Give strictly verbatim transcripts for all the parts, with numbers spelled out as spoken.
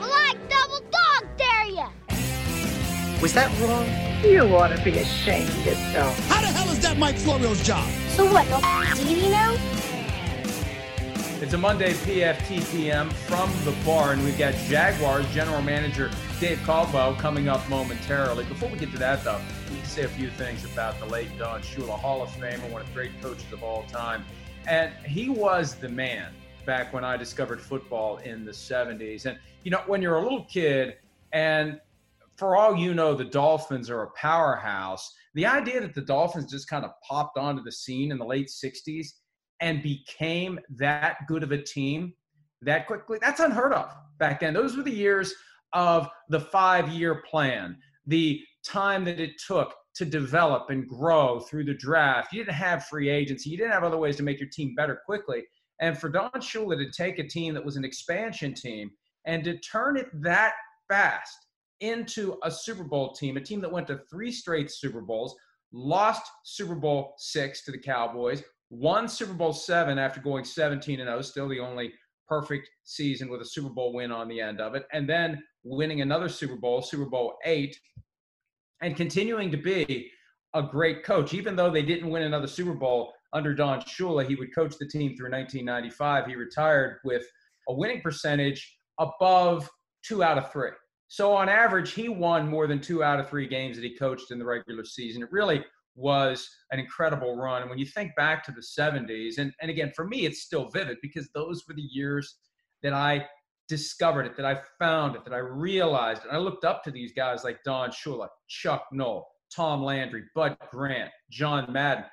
Black double dog dare ya! Was that wrong? You ought to be ashamed of yourself. How the hell is that Mike Florio's job? So what, the f*** did you know? It's a Monday P F T P M from the barn. We've got Jaguars general manager Dave Caldwell coming up momentarily. Before we get to that, though, we can say a few things about the late Don Shula, Hall of Famer, one of the great coaches of all time. And he was the man back when I discovered football in the seventies. And, you know, when you're a little kid and for all you know, the Dolphins are a powerhouse, the idea that the Dolphins just kind of popped onto the scene in the late sixties and became that good of a team that quickly, that's unheard of back then. Those were the years of the five-year plan, the time that it took to develop and grow through the draft. You didn't have free agency. You didn't have other ways to make your team better quickly. And for Don Shula to take a team that was an expansion team and to turn it that fast into a Super Bowl team, a team that went to three straight Super Bowls, lost Super Bowl six to the Cowboys, won Super Bowl seven after going seventeen and oh, still the only perfect season with a Super Bowl win on the end of it, and then winning another Super Bowl, Super Bowl eight, and continuing to be a great coach. Even though they didn't win another Super Bowl under Don Shula, he would coach the team through nineteen ninety-five. He retired with a winning percentage above two out of three. So on average, he won more than two out of three games that he coached in the regular season. It really was an incredible run. And when you think back to the seventies, and, and again, for me, it's still vivid because those were the years that I discovered it, that I found it, that I realized it. And I looked up to these guys like Don Shula, Chuck Noll, Tom Landry, Bud Grant, John Madden.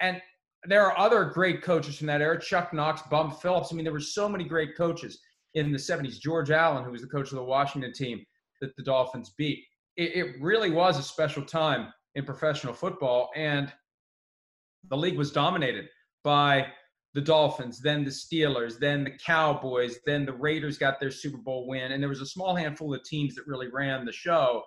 And there are other great coaches from that era, Chuck Knox, Bum Phillips. I mean, there were so many great coaches in the seventies. George Allen, who was the coach of the Washington team that the Dolphins beat. It, it really was a special time in professional football, and the league was dominated by the Dolphins, then the Steelers, then the Cowboys, then the Raiders got their Super Bowl win, and there was a small handful of teams that really ran the show.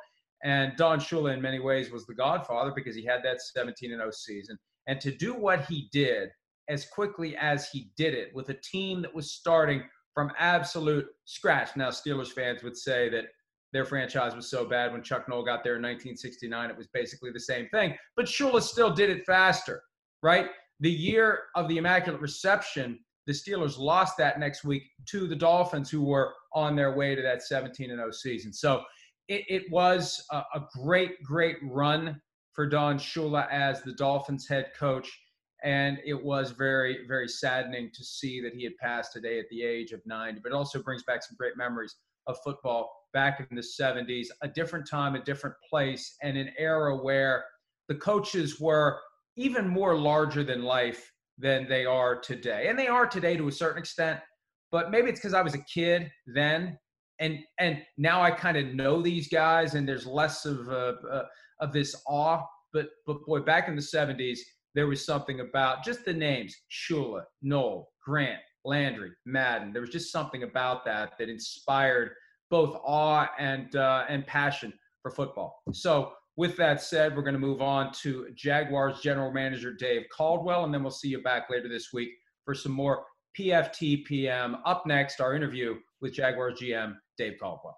And Don Shula, in many ways, was the godfather because he had that seventeen and oh season. And to do what he did as quickly as he did it with a team that was starting from absolute scratch. Now, Steelers fans would say that their franchise was so bad when Chuck Noll got there in nineteen sixty-nine, it was basically the same thing. But Shula still did it faster, right? The year of the Immaculate Reception, the Steelers lost that next week to the Dolphins, who were on their way to that seventeen and oh season. So it, it was a, a great, great run for Don Shula as the Dolphins head coach. And it was very, very saddening to see that he had passed today at the age of ninety. But it also brings back some great memories of football back in the seventies, a different time, a different place, and an era where the coaches were even more larger than life than they are today. And they are today to a certain extent, but maybe it's because I was a kid then, and and now I kind of know these guys, and there's less of uh, uh, of this awe. But, but boy, back in the seventies, there was something about just the names, Shula, Noll, Grant, Landry, Madden. There was just something about that that inspired both awe and uh, and passion for football. So with that said, we're going to move on to Jaguars general manager Dave Caldwell, and then we'll see you back later this week for some more P F T P M. Up next, our interview with Jaguars G M Dave Caldwell.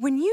When you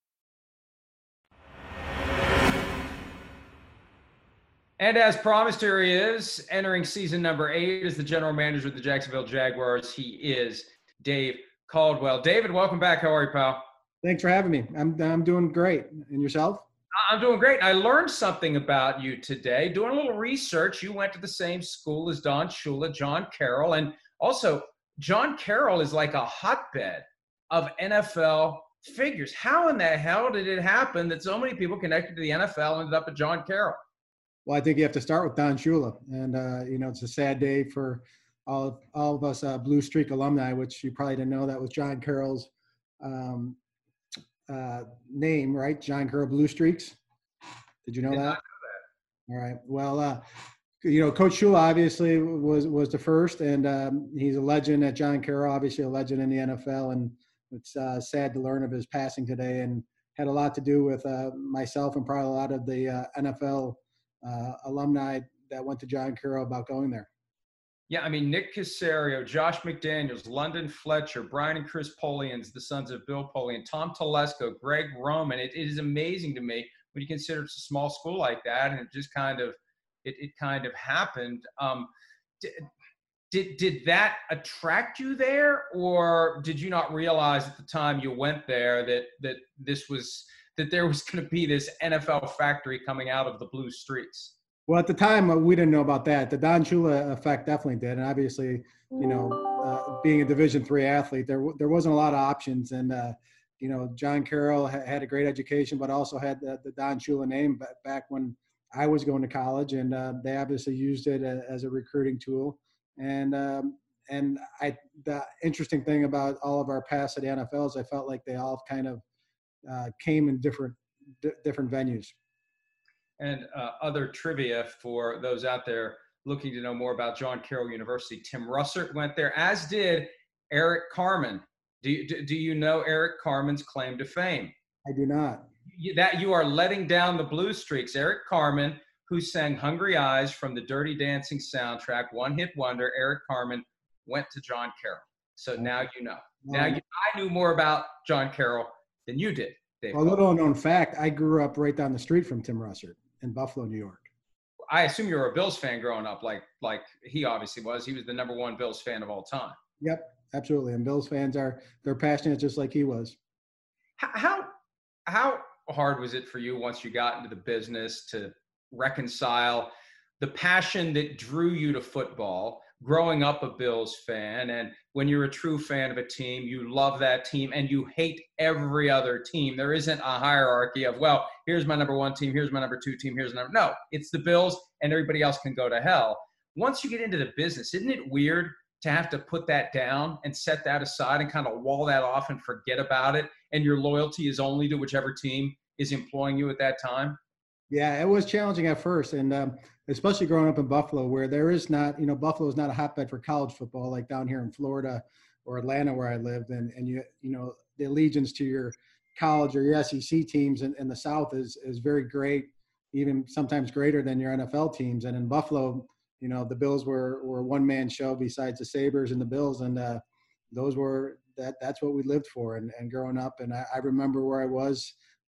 And as promised, here he is, entering season number eight as the general manager of the Jacksonville Jaguars. He is Dave Caldwell. David, welcome back. How are you, pal? Thanks for having me. I'm I'm doing great. And yourself? I'm doing great. I learned something about you today. Doing a little research, you went to the same school as Don Shula, John Carroll, and also John Carroll is like a hotbed of N F L figures. How in the hell did it happen that so many people connected to the N F L ended up at John Carroll? Well, I think you have to start with Don Shula. And, uh, you know, it's a sad day for all of, all of us uh, Blue Streak alumni, which you probably didn't know that was John Carroll's um, uh, name, right? John Carroll Blue Streaks. Did you know that? Did not know that. All right. Well, uh, you know, Coach Shula obviously was, was the first, and um, he's a legend at John Carroll, obviously a legend in the N F L. And it's uh, sad to learn of his passing today, and had a lot to do with uh, myself and probably a lot of the uh, N F L Uh, alumni that went to John Carroll about going there. Yeah, I mean, Nick Caserio, Josh McDaniels, London Fletcher, Brian and Chris Polians, the sons of Bill Polian, Tom Telesco, Greg Roman. It, it is amazing to me when you consider it's a small school like that, and it just kind of, it, it kind of happened. Um, did, did, did that attract you there, or did you not realize at the time you went there that that this was – that there was going to be this N F L factory coming out of the Blue Streaks? Well, at the time, we didn't know about that. The Don Shula effect definitely did. And obviously, you know, uh, being a Division three athlete, there there wasn't a lot of options. And, uh, you know, John Carroll ha- had a great education, but also had the, the Don Shula name back when I was going to college. And uh, they obviously used it a, as a recruiting tool. And um, and I the interesting thing about all of our paths at the N F L is I felt like they all kind of Uh, came in different d- different venues. And uh, other trivia for those out there looking to know more about John Carroll University, Tim Russert went there, as did Eric Carmen. Do you, do, do you know Eric Carmen's claim to fame? I do not. You, that you are letting down the Blue Streaks. Eric Carmen, who sang Hungry Eyes from the Dirty Dancing soundtrack, one hit wonder, Eric Carmen went to John Carroll. So okay. Now you know. Now you, I knew more about John Carroll than you did, Dave. Well, a little known fact, I grew up right down the street from Tim Russert in Buffalo, New York. I assume you were a Bills fan growing up, like like he obviously was. He was the number one Bills fan of all time. Yep, absolutely. And Bills fans are, they're passionate just like he was. How how hard was it for you once you got into the business to reconcile the passion that drew you to football, growing up a Bills fan, and when you're a true fan of a team, you love that team and you hate every other team? There isn't a hierarchy of, well, here's my number one team, here's my number two team, here's number. No, it's the Bills and everybody else can go to hell. Once you get into the business, isn't it weird to have to put that down and set that aside and kind of wall that off and forget about it? And your loyalty is only to whichever team is employing you at that time? Yeah, it was challenging at first, and um, especially growing up in Buffalo, where there is not, you know, Buffalo is not a hotbed for college football like down here in Florida or Atlanta where I lived, and, and you you know, the allegiance to your college or your S E C teams in, in the South is is very great, even sometimes greater than your N F L teams. And in Buffalo, you know, the Bills were were a one-man show besides the Sabres and the Bills, and uh, those were that that's what we lived for. And, and growing up, and I, I remember where I was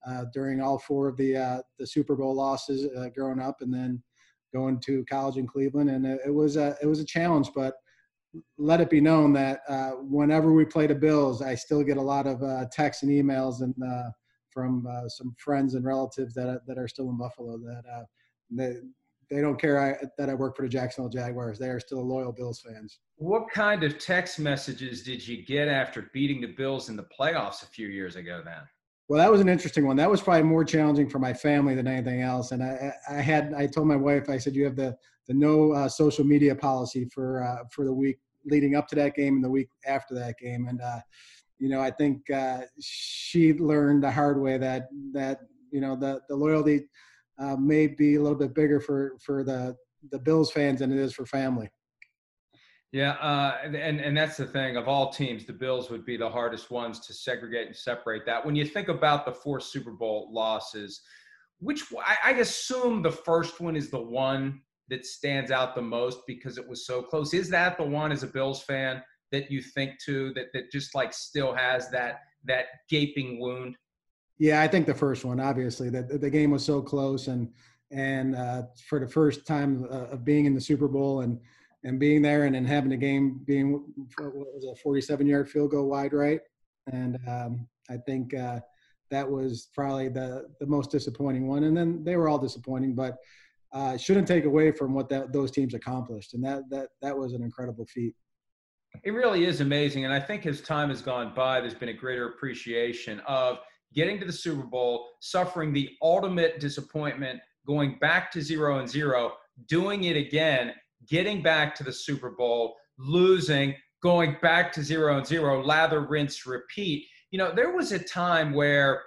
Uh, during all four of the uh, the Super Bowl losses uh, growing up, and then going to college in Cleveland, and it, it was a it was a challenge. But let it be known that uh, whenever we play the Bills, I still get a lot of uh, texts and emails and uh, from uh, some friends and relatives that that are still in Buffalo that uh, they, they don't care I, that I work for the Jacksonville Jaguars. They are still loyal Bills fans. What kind of text messages did you get after beating the Bills in the playoffs a few years ago then? Well, that was an interesting one. That was probably more challenging for my family than anything else. And I, I had, I told my wife, I said, you have the, the no uh, social media policy for, uh, for the week leading up to that game and the week after that game. And, uh, you know, I think uh, she learned the hard way that, that, you know, the, the loyalty uh, may be a little bit bigger for, for the, the Bills fans than it is for family. Yeah, uh, and, and that's the thing. Of all teams, the Bills would be the hardest ones to segregate and separate that. When you think about the four Super Bowl losses, which I, I assume the first one is the one that stands out the most because it was so close. Is that the one as a Bills fan that you think to that, that just like still has that, that gaping wound? Yeah, I think the first one, obviously, that the game was so close and, and uh, for the first time uh, of being in the Super Bowl and, and being there and then having the game being what was a forty-seven yard field goal wide right. And um, I think uh, that was probably the, the most disappointing one. And then they were all disappointing, but uh, shouldn't take away from what that, those teams accomplished. And that, that, that was an incredible feat. It really is amazing. And I think as time has gone by, there's been a greater appreciation of getting to the Super Bowl, suffering the ultimate disappointment, going back to zero and zero, doing it again, getting back to the Super Bowl, losing, going back to zero and zero, lather, rinse, repeat. You know, there was a time where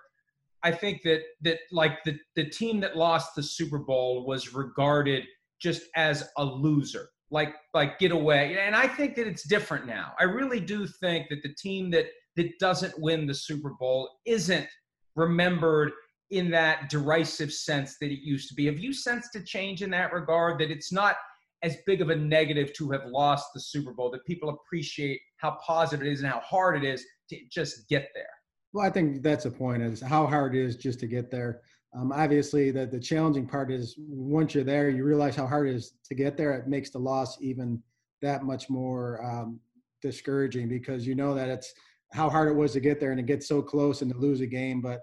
I think that that like the, the team that lost the Super Bowl was regarded just as a loser, like like get away. And I think that it's different now. I really do think that the team that that doesn't win the Super Bowl isn't remembered in that derisive sense that it used to be. Have you sensed a change in that regard, that it's not as big of a negative to have lost the Super Bowl, that people appreciate how positive it is and how hard it is to just get there? Well, I think that's the point, is how hard it is just to get there. Um, obviously, the, the challenging part is once you're there, you realize how hard it is to get there. It makes the loss even that much more um, discouraging, because you know that it's how hard it was to get there and to get so close and to lose a game. But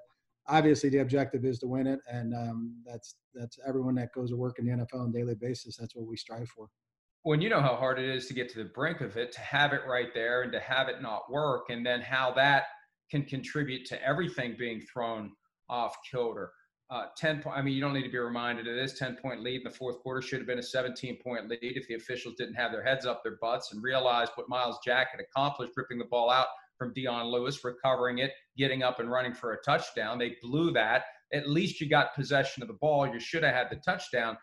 obviously, the objective is to win it, and um, that's that's everyone that goes to work in the N F L on a daily basis. That's what we strive for. Well, and you know how hard it is to get to the brink of it, to have it right there and to have it not work, and then how that can contribute to everything being thrown off kilter. Uh, ten point, I mean, you don't need to be reminded of this. ten-point lead in the fourth quarter should have been a seventeen-point lead if the officials didn't have their heads up their butts and realized what Miles Jack had accomplished, ripping the ball out from Deion Lewis, recovering it, getting up and running for a touchdown. They blew that. At least you got possession of the ball. You should have had the touchdown.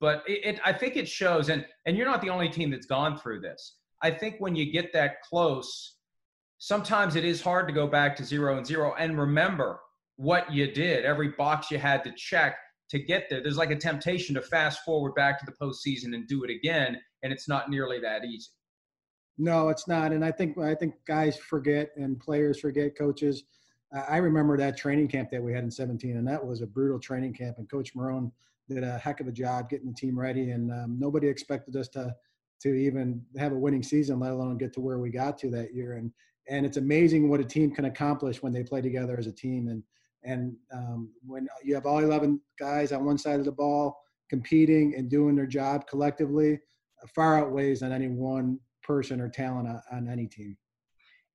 But it, it, I think it shows, and, and you're not the only team that's gone through this. I think when you get that close, sometimes it is hard to go back to zero and zero and remember what you did, every box you had to check to get there. There's like a temptation to fast forward back to the postseason and do it again, and it's not nearly that easy. No, it's not. And I think I think guys forget and players forget, coaches. Uh, I remember that training camp that we had in seventeen, and that was a brutal training camp. And Coach Marrone did a heck of a job getting the team ready, and um, nobody expected us to to even have a winning season, let alone get to where we got to that year. And and it's amazing what a team can accomplish when they play together as a team. And, and um, when you have all eleven guys on one side of the ball competing and doing their job collectively, far outweighs than any one person or talent on any team.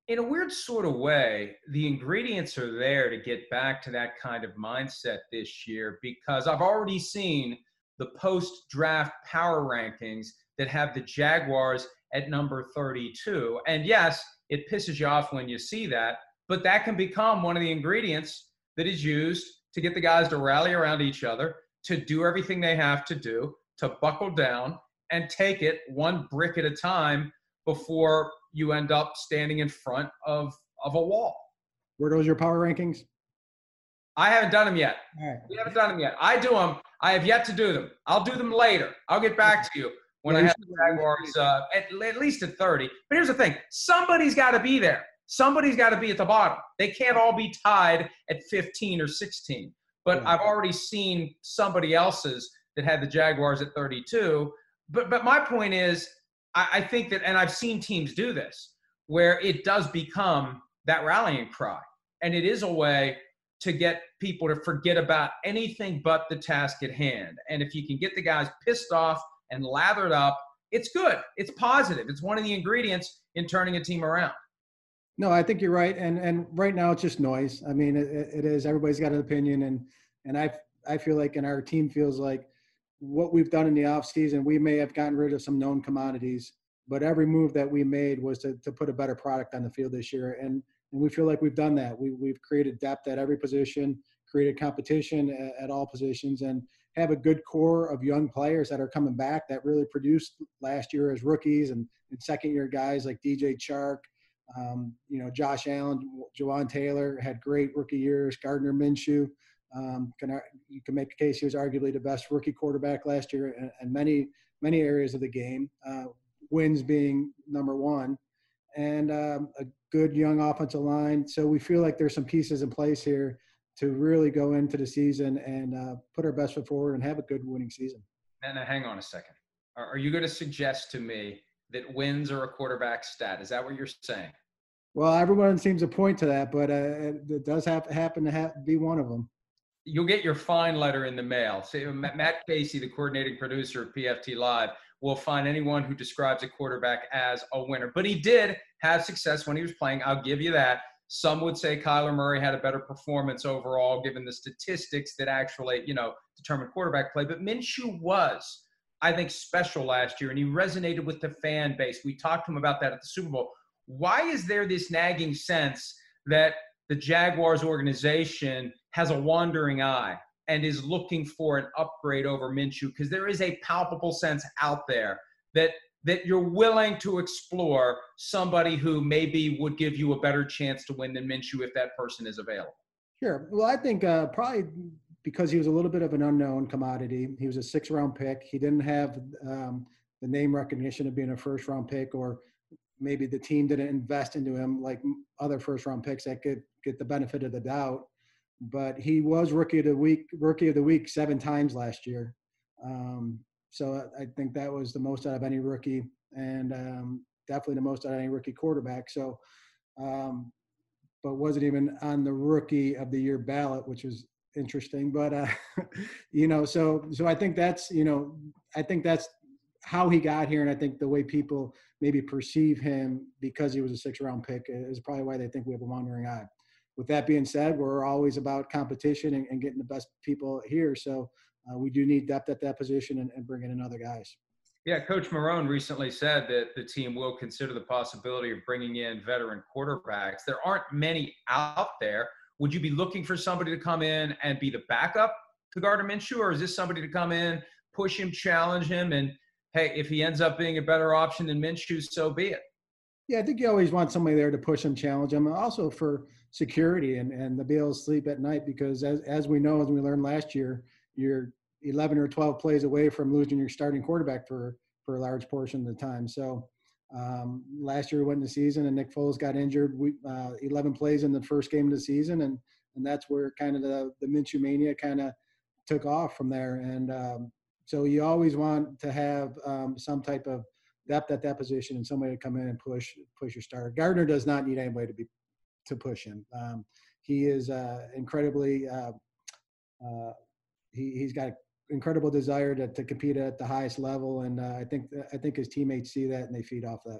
In a weird sort of way, the ingredients are there to get back to that kind of mindset this year, because I've already seen the post-draft power rankings that have the Jaguars at number thirty-two. And yes, it pisses you off when you see that, but that can become one of the ingredients that is used to get the guys to rally around each other, to do everything they have to do, to buckle down and take it one brick at a time before you end up standing in front of, of a wall. Were those your power rankings? I haven't done them yet. All right. We haven't done them yet. I do them. I have yet to do them. I'll do them later. I'll get back to you when yeah, I have the Jaguars uh, at, at least at thirty. But here's the thing. Somebody's got to be there. Somebody's got to be at the bottom. They can't all be tied at fifteen or sixteen. But yeah. I've already seen somebody else's that had the Jaguars at thirty-two. But but my point is, I think that, and I've seen teams do this, where it does become that rallying cry. And it is a way to get people to forget about anything but the task at hand. And if you can get the guys pissed off and lathered up, it's good. It's positive. It's one of the ingredients in turning a team around. No, I think you're right. And and right now it's just noise. I mean, it, it is. Everybody's got an opinion. And and I I feel like, and our team feels like, what we've done in the offseason, we may have gotten rid of some known commodities, but every move that we made was to, to put a better product on the field this year. And and we feel like we've done that. We, we've created depth at every position, created competition at, at all positions, and have a good core of young players that are coming back that really produced last year as rookies and, and second-year guys like D J Chark, um, you know, Josh Allen, Jawan Taylor had great rookie years, Gardner Minshew. Um, can, you can make a case he was arguably the best rookie quarterback last year in, in many, many areas of the game, uh, wins being number one, and um, a good young offensive line. So we feel like there's some pieces in place here to really go into the season and uh, put our best foot forward and have a good winning season. And uh, hang on a second. Are, are you going to suggest to me that wins are a quarterback stat? Is that what you're saying? Well, everyone seems to point to that, but uh, it does have happen to ha- be one of them. You'll get your fine letter in the mail. Say, Matt Casey, the coordinating producer of P F T Live, will find anyone who describes a quarterback as a winner. But he did have success when he was playing. I'll give you that. Some would say Kyler Murray had a better performance overall, given the statistics that actually, you know, determine quarterback play. But Minshew was, I think, special last year, and he resonated with the fan base. We talked to him about that at the Super Bowl. Why is there this nagging sense that the Jaguars organization has a wandering eye and is looking for an upgrade over Minshew? Because there is a palpable sense out there that that you're willing to explore somebody who maybe would give you a better chance to win than Minshew if that person is available. Sure. Well, I think uh, probably because he was a little bit of an unknown commodity. He was a six-round pick. He didn't have um, the name recognition of being a first-round pick, or maybe the team didn't invest into him like other first-round picks that could get the benefit of the doubt. But he was rookie of the week, rookie of the week seven times last year. Um, so I think that was the most out of any rookie, and um, definitely the most out of any rookie quarterback. So, um, but wasn't even on the rookie of the year ballot, which was interesting. But uh, you know, so so I think that's you know, I think that's how he got here, and I think the way people maybe perceive him because he was a six-round pick is probably why they think we have a wandering eye. With that being said, we're always about competition and, and getting the best people here. So uh, we do need depth at that position and, and bringing in other guys. Yeah, Coach Marrone recently said that the team will consider the possibility of bringing in veteran quarterbacks. There aren't many out there. Would you be looking for somebody to come in and be the backup to Gardner Minshew, or is this somebody to come in, push him, challenge him, and, hey, if he ends up being a better option than Minshew, so be it? Yeah, I think you always want somebody there to push him, challenge him, also for security and, and to be able to sleep at night, because as, as we know, as we learned last year, you're eleven or twelve plays away from losing your starting quarterback for, for a large portion of the time. So um, last year we went in the season and Nick Foles got injured. We uh, eleven plays in the first game of the season, and, and that's where kind of the, the Minshew mania kind of took off from there. And um, so you always want to have um, some type of depth at that position and somebody to come in and push push your starter. Gardner does not need anybody to be to push him. Um, he is uh, incredibly uh, uh, he he's got an incredible desire to, to compete at the highest level, and uh, I think I think his teammates see that and they feed off that.